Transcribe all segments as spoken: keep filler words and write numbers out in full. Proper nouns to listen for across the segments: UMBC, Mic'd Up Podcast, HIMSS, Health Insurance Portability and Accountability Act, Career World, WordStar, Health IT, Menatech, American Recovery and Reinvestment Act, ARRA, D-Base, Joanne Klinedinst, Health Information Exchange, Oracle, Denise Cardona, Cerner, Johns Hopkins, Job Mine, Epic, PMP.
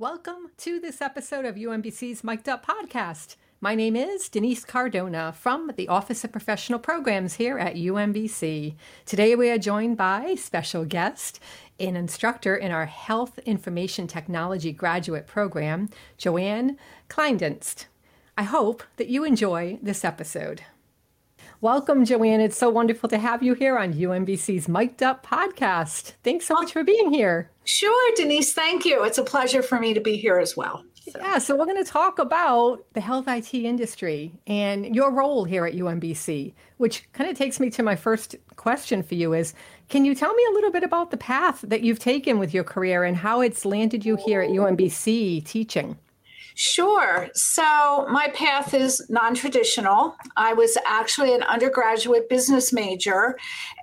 Welcome to this episode of U M B C's Mic'd Up Podcast. My name is Denise Cardona from the Office of Professional Programs here at U M B C. Today we are joined by special guest, an instructor in our Health Information Technology graduate program, Joanne Klinedinst. I hope that you enjoy this episode. Welcome, Joanne. It's so wonderful to have you here on U M B C's Mic'd Up Podcast. Thanks so much for being here. Sure, Denise. Thank you. It's a pleasure for me to be here as well. So. Yeah, so we're going to talk about the health I T industry and your role here at U M B C, which kind of takes me to my first question for you is, can you tell me a little bit about the path that you've taken with your career and how it's landed you here at U M B C teaching? Sure. So my path is non-traditional. I was actually an undergraduate business major,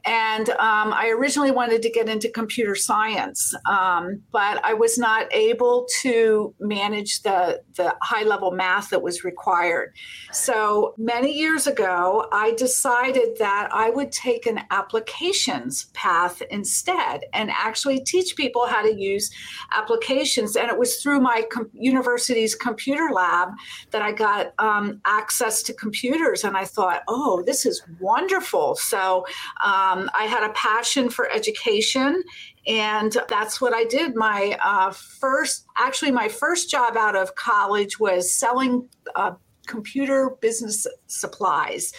and um, I originally wanted to get into computer science, um, but I was not able to manage the, the high-level math that was required. So many years ago, I decided that I would take an applications path instead and actually teach people how to use applications. And it was through my com- university's computer lab that I got um, access to computers, and I thought, oh, this is wonderful. So um, I had a passion for education, and that's what I did. My uh, first, actually my first job out of college was selling uh, computer business supplies.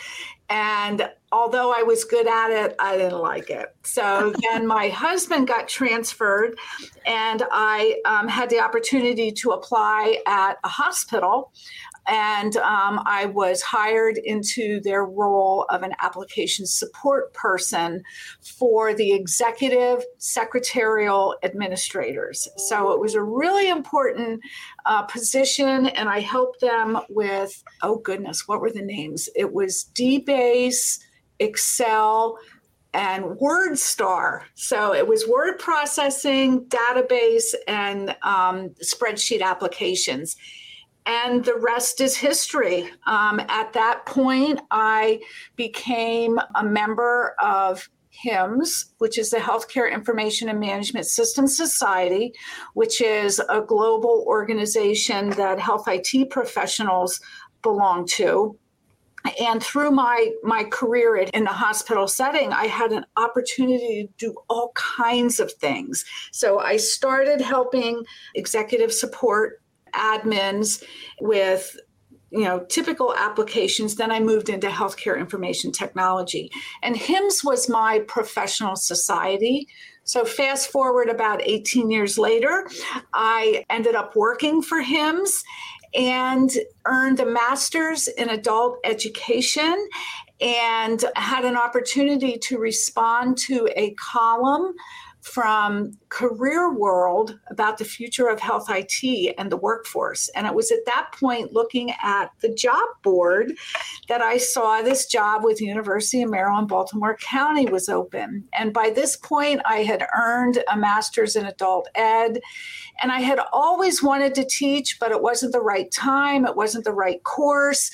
And although I was good at it, I didn't like it. So then my husband got transferred, and I um, had the opportunity to apply at a hospital. And um, I was hired into their role of an application support person for the executive secretarial administrators. So it was a really important uh, position, and I helped them with, oh goodness, what were the names? It was D-Base, Excel, and WordStar. So it was word processing, database, and um, spreadsheet applications. And the rest is history. Um, at that point, I became a member of HIMSS, which is the Healthcare Information and Management Systems Society, which is a global organization that health I T professionals belong to. And through my, my career in the hospital setting, I had an opportunity to do all kinds of things. So I started helping executive support admins with, you know, typical applications. Then I moved into healthcare information technology, and HIMSS was my professional society. So fast forward about eighteen years later, I ended up working for HIMSS and earned a master's in adult education, and had an opportunity to respond to a column from Career World about the future of health I T and the workforce. And it was at that point, looking at the job board, that I saw this job with the University of Maryland, Baltimore County was open. And by this point, I had earned a master's in adult ed, and I had always wanted to teach, but it wasn't the right time. It wasn't the right course.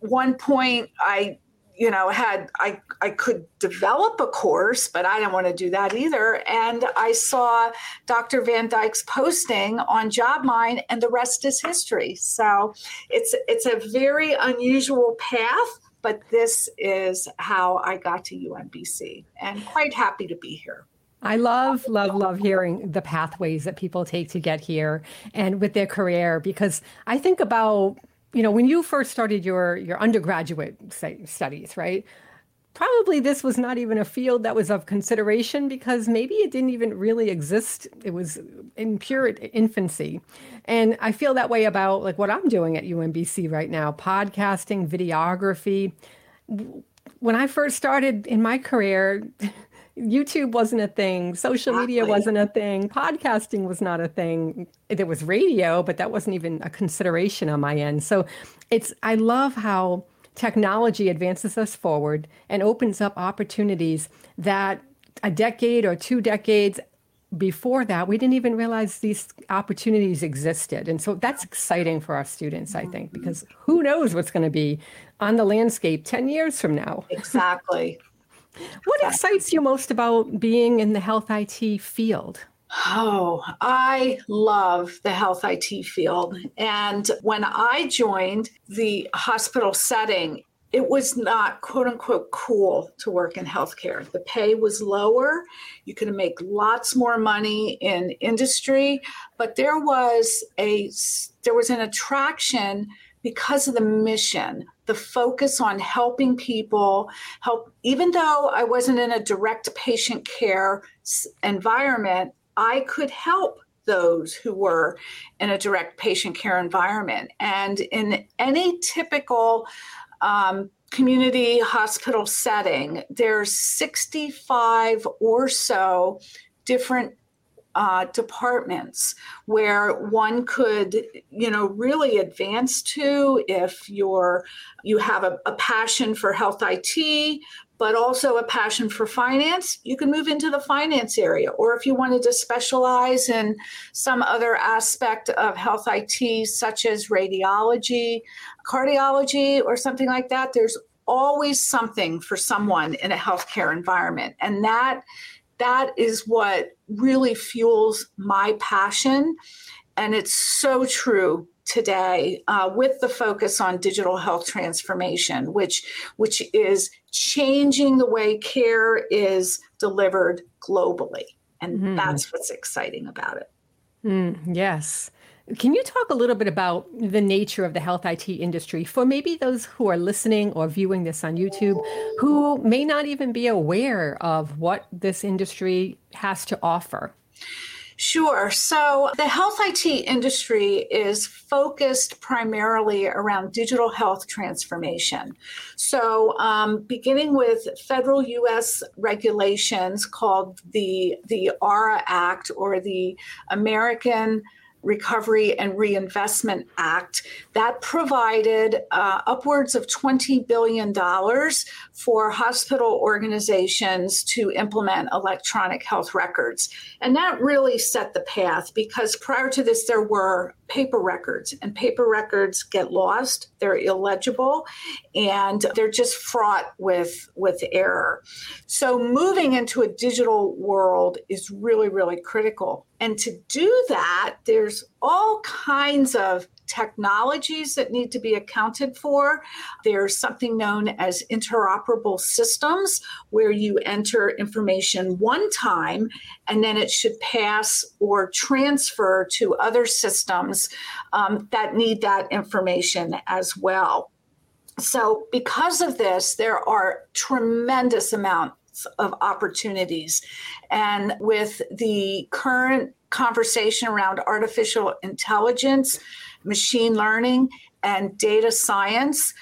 One point, I you know, had I, I could develop a course, but I didn't want to do that either. And I saw Doctor Van Dyke's posting on Job Mine, and the rest is history. So it's it's a very unusual path, but this is how I got to U M B C, and quite happy to be here. I love, love, love hearing the pathways that people take to get here and with their career, because I think about, you know, when you first started your, your undergraduate say, studies, right, probably this was not even a field that was of consideration, because maybe it didn't even really exist. It was in pure infancy. And I feel that way about like what I'm doing at U M B C right now, podcasting, videography. When I first started in my career, YouTube wasn't a thing. Social media wasn't a thing. Podcasting was not a thing. There was radio, but that wasn't even a consideration on my end. So it's, I love how technology advances us forward and opens up opportunities that a decade or two decades before that, we didn't even realize these opportunities existed. And so that's exciting for our students, I think, because who knows what's going to be on the landscape ten years from now. Exactly. What excites you most about being in the health I T field? Oh, I love the health I T field. And when I joined the hospital setting, it was not, quote unquote, cool to work in healthcare. The pay was lower. You could make lots more money in industry, but there was a there was an attraction because of the mission, the focus on helping people, help. Even though I wasn't in a direct patient care environment, I could help those who were in a direct patient care environment. And in any typical Um, community hospital setting, there's sixty-five or so different uh, departments where one could, you know, really advance to if you're, you have a, a passion for health I T, but also a passion for finance, you can move into the finance area. Or if you wanted to specialize in some other aspect of health I T, such as radiology, cardiology, or something like that, there's always something for someone in a healthcare environment. And that that is what really fuels my passion. And it's so true today uh, with the focus on digital health transformation, which which is changing the way care is delivered globally. And mm. that's what's exciting about it. Mm, yes. Can you talk a little bit about the nature of the health I T industry for maybe those who are listening or viewing this on YouTube who may not even be aware of what this industry has to offer? Sure. So the health I T industry is focused primarily around digital health transformation. So um, beginning with federal U S regulations called the, the ARRA Act, or the American Recovery and Reinvestment Act, that provided uh, upwards of twenty billion dollars for hospital organizations to implement electronic health records. And that really set the path, because prior to this, there were paper records, and paper records get lost, they're illegible, and they're just fraught with, with error. So moving into a digital world is really, really critical. And to do that, there's all kinds of technologies that need to be accounted for. There's something known as interoperable systems, where you enter information one time and then it should pass or transfer to other systems um, that need that information as well. So because of this, there are tremendous amounts of opportunities. And with the current conversation around artificial intelligence, machine learning, and data science,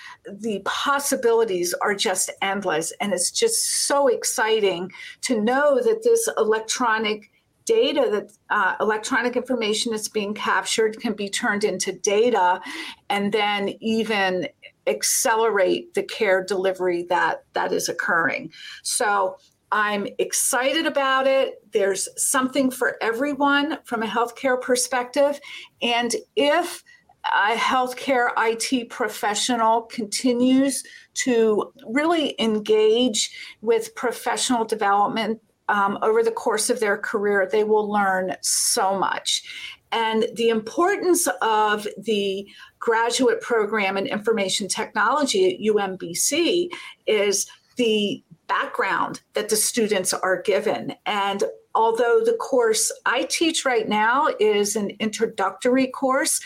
the possibilities are just endless. And it's just so exciting to know that this electronic data, that uh, electronic information that's being captured can be turned into data and then even accelerate the care delivery that, that is occurring. So I'm excited about it. There's something for everyone from a healthcare perspective. And if a healthcare I T professional continues to really engage with professional development um, over the course of their career, they will learn so much. And the importance of the graduate program in information technology at U M B C is the background that the students are given. And although the course I teach right now is an introductory course,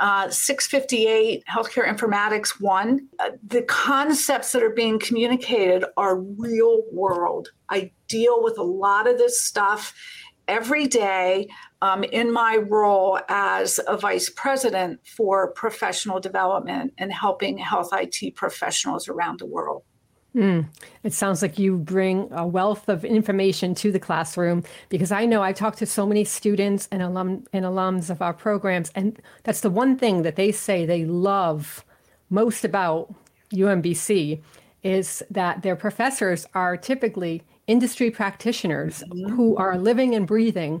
uh, six fifty-eight Healthcare Informatics one, uh, the concepts that are being communicated are real world. I deal with a lot of this stuff every day um, in my role as a vice president for professional development and helping health I T professionals around the world. Mm. It sounds like you bring a wealth of information to the classroom, because I know I talk to so many students and alum and alums of our programs, and that's the one thing that they say they love most about U M B C is that their professors are typically industry practitioners mm-hmm. who are living and breathing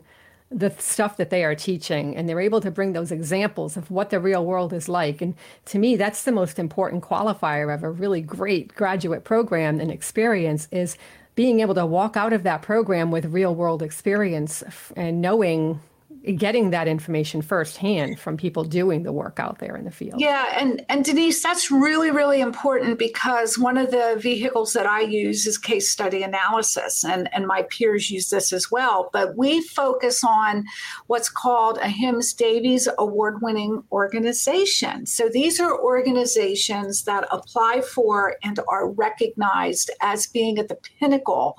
the stuff that they are teaching, and they're able to bring those examples of what the real world is like. And to me, that's the most important qualifier of a really great graduate program and experience, is being able to walk out of that program with real world experience and knowing, getting that information firsthand from people doing the work out there in the field. Yeah. And, and Denise, that's really, really important, because one of the vehicles that I use is case study analysis, and, and my peers use this as well. But we focus on what's called a HIMSS Davies award-winning organization. So these are organizations that apply for and are recognized as being at the pinnacle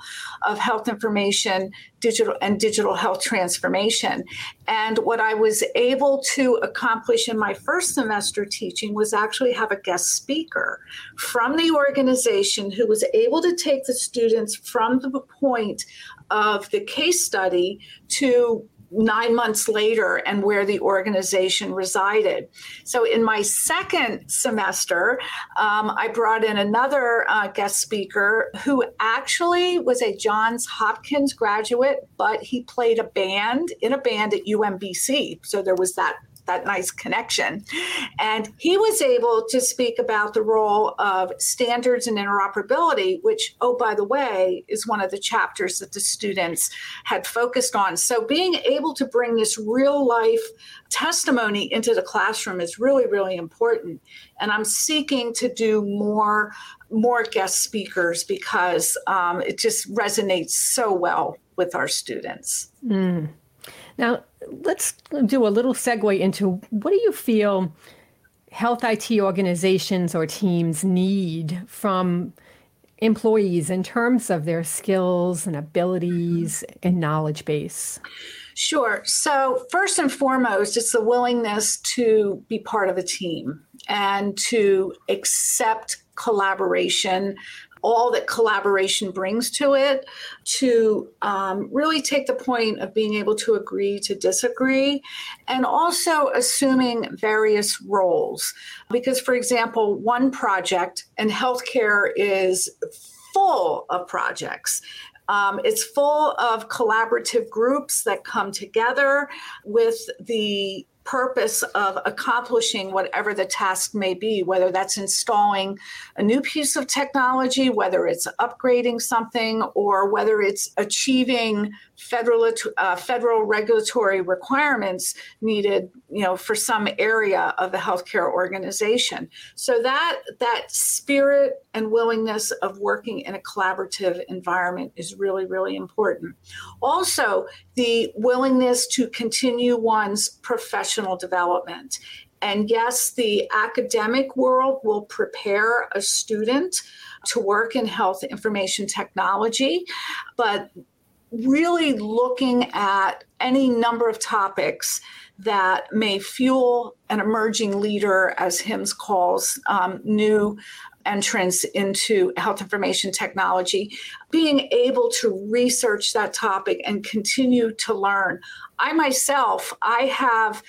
of health information digital and digital health transformation. And what I was able to accomplish in my first semester teaching was actually have a guest speaker from the organization who was able to take the students from the point of the case study to nine months later and where the organization resided. So in my second semester, um, I brought in another uh, guest speaker who actually was a Johns Hopkins graduate, but he played a band in a band at U M B C. So there was that that nice connection. And he was able to speak about the role of standards and interoperability, which, oh, by the way, is one of the chapters that the students had focused on. So being able to bring this real life testimony into the classroom is really, really important. And I'm seeking to do more, more guest speakers because um, it just resonates so well with our students. Mm. Now, let's do a little segue into what do you feel health I T organizations or teams need from employees in terms of their skills and abilities and knowledge base? Sure. So first and foremost, it's the willingness to be part of a team and to accept collaboration, all that collaboration brings to it, to um, really take the point of being able to agree to disagree, and also assuming various roles. Because, for example, one project, and healthcare is full of projects. Um, it's full of collaborative groups that come together with the purpose of accomplishing whatever the task may be, whether that's installing a new piece of technology, whether it's upgrading something, or whether it's achieving federal uh, federal regulatory requirements needed, you know, for some area of the healthcare organization. So that that spirit and willingness of working in a collaborative environment is really, really important. Also, the willingness to continue one's professional development. And yes, the academic world will prepare a student to work in health information technology, but really looking at any number of topics that may fuel an emerging leader, as HIMSS calls um, new entrance into health information technology, being able to research that topic and continue to learn. I myself, I have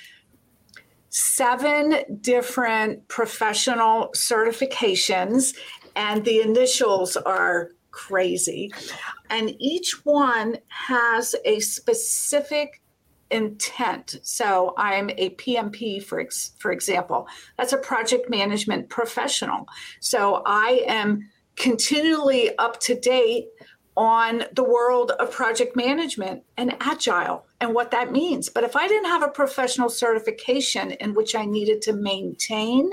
seven different professional certifications, and the initials are crazy. And each one has a specific intent. So I'm a P M P, for ex- for example. That's a project management professional. So I am continually up to date on the world of project management and agile and what that means. But if I didn't have a professional certification in which I needed to maintain,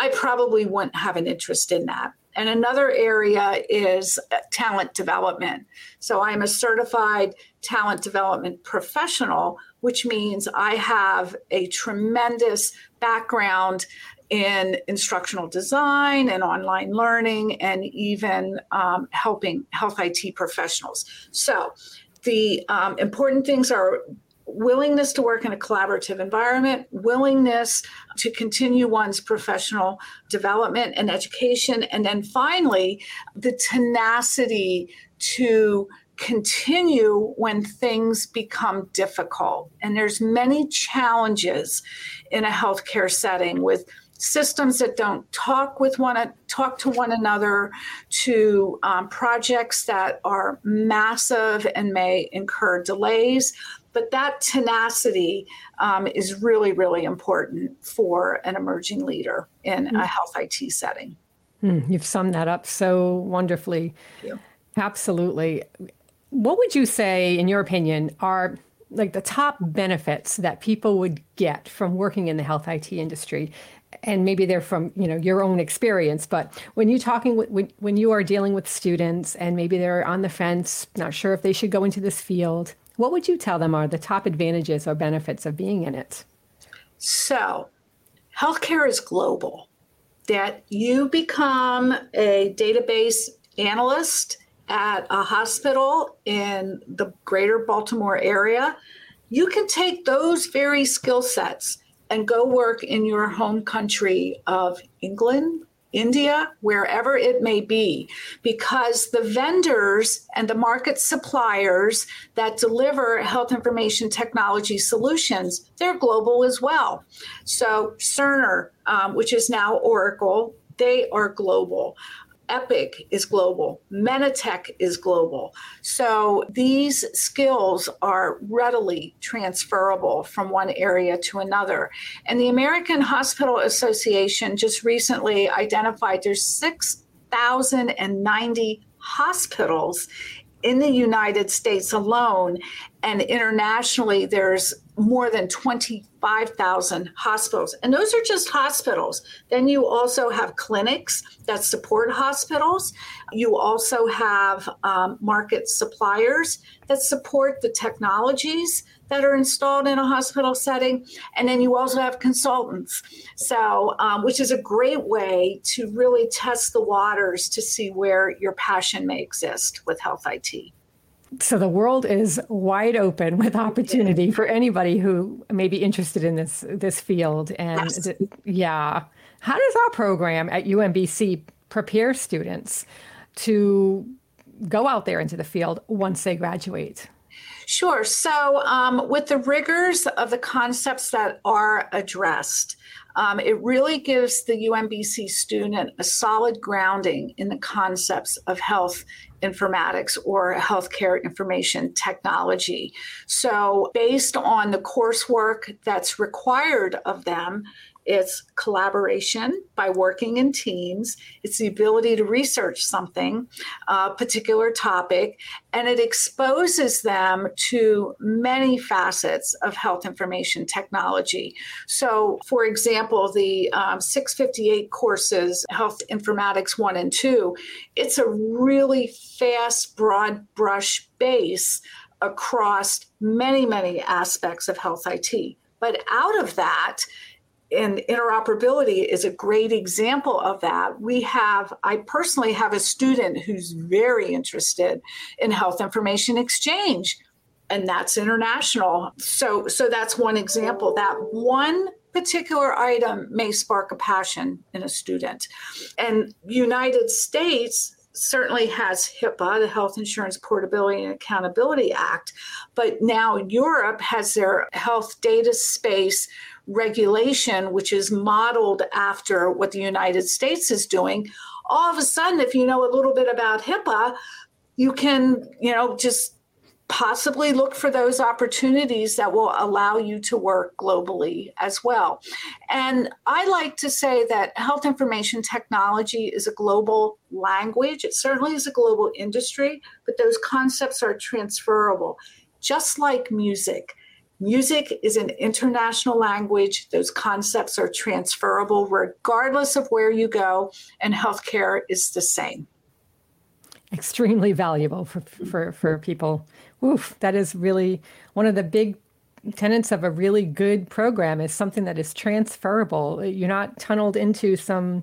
I probably wouldn't have an interest in that. And another area is talent development. So I'm a certified talent development professional, which means I have a tremendous background in instructional design and online learning, and even um, helping health I T professionals. So the um, important things are willingness to work in a collaborative environment, willingness to continue one's professional development and education, and then finally, the tenacity to continue when things become difficult. And there's many challenges in a healthcare setting with systems that don't talk with one talk to one another, to um, projects that are massive and may incur delays. But that tenacity um, is really, really important for an emerging leader in mm. a health I T setting. Mm, you've summed that up so wonderfully. Thank you. Absolutely. What would you say, in your opinion, are like the top benefits that people would get from working in the health I T industry? And maybe they're from, you know, your own experience, but when you're talking with, when, when you are dealing with students and maybe they're on the fence, not sure if they should go into this field, what would you tell them are the top advantages or benefits of being in it? So healthcare is global, that you become a database analyst at a hospital in the greater Baltimore area. You can take those very skill sets and go work in your home country of England, India, wherever it may be, because the vendors and the market suppliers that deliver health information technology solutions, they're global as well. So Cerner, um, which is now Oracle, they are global. Epic is global. Menatech is global. So these skills are readily transferable from one area to another. And the American Hospital Association just recently identified there's six thousand ninety hospitals in the United States alone, and internationally there's more than twenty-five thousand hospitals. And those are just hospitals. Then you also have clinics that support hospitals. You also have um, market suppliers that support the technologies that are installed in a hospital setting. And then you also have consultants. So, um, which is a great way to really test the waters to see where your passion may exist with health I T. So the world is wide open with opportunity for anybody who may be interested in this this field. And Absolutely. yeah, how does our program at U M B C prepare students to go out there into the field once they graduate? Sure. So um, with the rigors of the concepts that are addressed, um, it really gives the U M B C student a solid grounding in the concepts of health informatics or healthcare information technology. So based on the coursework that's required of them, it's collaboration by working in teams. It's the ability to research something, a particular topic, and it exposes them to many facets of health information technology. So, for example, the um, six fifty-eight courses, Health Informatics one and two, it's a really fast, broad brush base across many, many aspects of health I T. But out of that, and interoperability is a great example of that. We have, I personally have a student who's very interested in Health Information Exchange, and that's international. So, so that's one example. That one particular item may spark a passion in a student. And United States certainly has HIPAA, the Health Insurance Portability and Accountability Act, but now Europe has their health data space regulation, which is modeled after what the United States is doing. All of a sudden, if you know a little bit about HIPAA, you can, you know, just possibly look for those opportunities that will allow you to work globally as well. And I like to say that health information technology is a global language. It certainly is a global industry, but those concepts are transferable, just like music. Music is an international language. Those concepts are transferable regardless of where you go, and healthcare is the same. Extremely valuable for, for, for people. Oof, that is really one of the big tenets of a really good program, is something that is transferable. You're not tunneled into some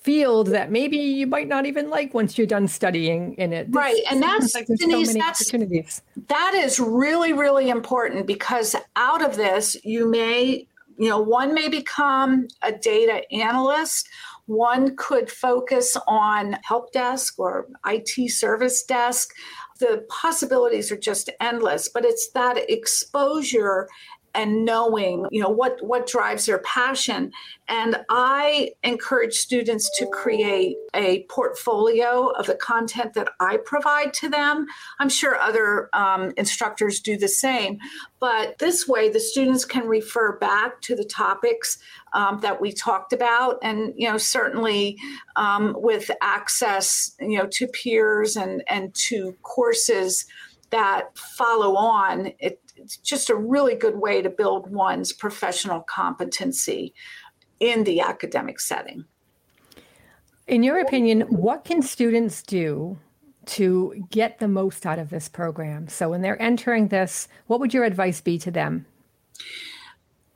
field that maybe you might not even like once you're done studying in it. This right. And that's, like Denise, so many that's opportunities. That is really, really important, because out of this, you may, you know, one may become a data analyst. One could focus on help desk or I T service desk. The possibilities are just endless, but it's that exposure and knowing, you know, what, what drives their passion. And I encourage students to create a portfolio of the content that I provide to them. I'm sure other um, instructors do the same, but this way the students can refer back to the topics um, that we talked about. And, you know, certainly um, with access, you know, to peers and, and to courses that follow on, it, it's just a really good way to build one's professional competency in the academic setting. In your opinion, what can students do to get the most out of this program? So when they're entering this, what would your advice be to them?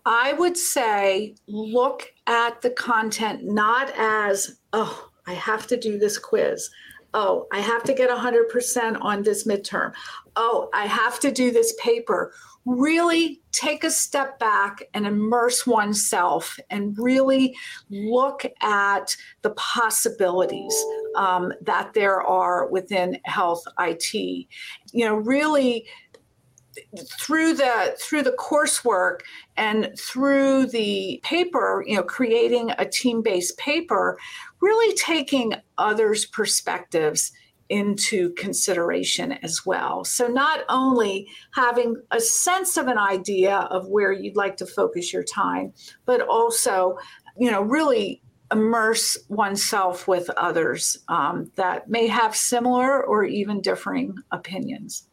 I would say look at the content not as, oh, I have to do this quiz. Oh, I have to get one hundred percent on this midterm. Oh, I have to do this paper. Really take a step back and immerse oneself and really look at the possibilities um, that there are within health I T. You know, really through the through the coursework and through the paper, you know, creating a team-based paper, really taking others' perspectives into consideration as well. So not only having a sense of an idea of where you'd like to focus your time, but also, you know, really immerse oneself with others um, that may have similar or even differing opinions.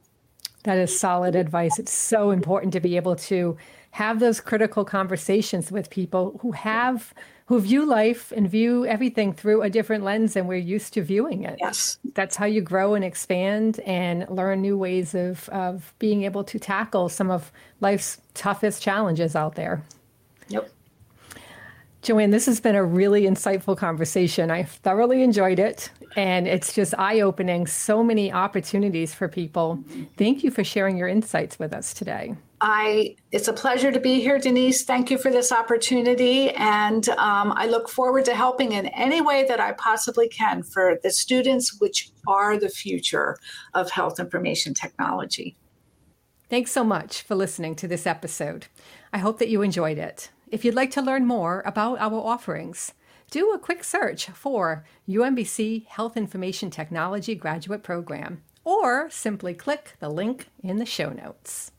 That is solid advice. It's so important to be able to have those critical conversations with people who have, who view life and view everything through a different lens than we're used to viewing it. Yes. That's how you grow and expand and learn new ways of, of being able to tackle some of life's toughest challenges out there. Yep. Joanne, this has been a really insightful conversation. I thoroughly enjoyed it, and it's just eye-opening, so many opportunities for people. Thank you for sharing your insights with us today. I, it's a pleasure to be here, Denise. Thank you for this opportunity. And um, I look forward to helping in any way that I possibly can for the students, which are the future of health information technology. Thanks so much for listening to this episode. I hope that you enjoyed it. If you'd like to learn more about our offerings, do a quick search for U M B C Health Information Technology Graduate Program, or simply click the link in the show notes.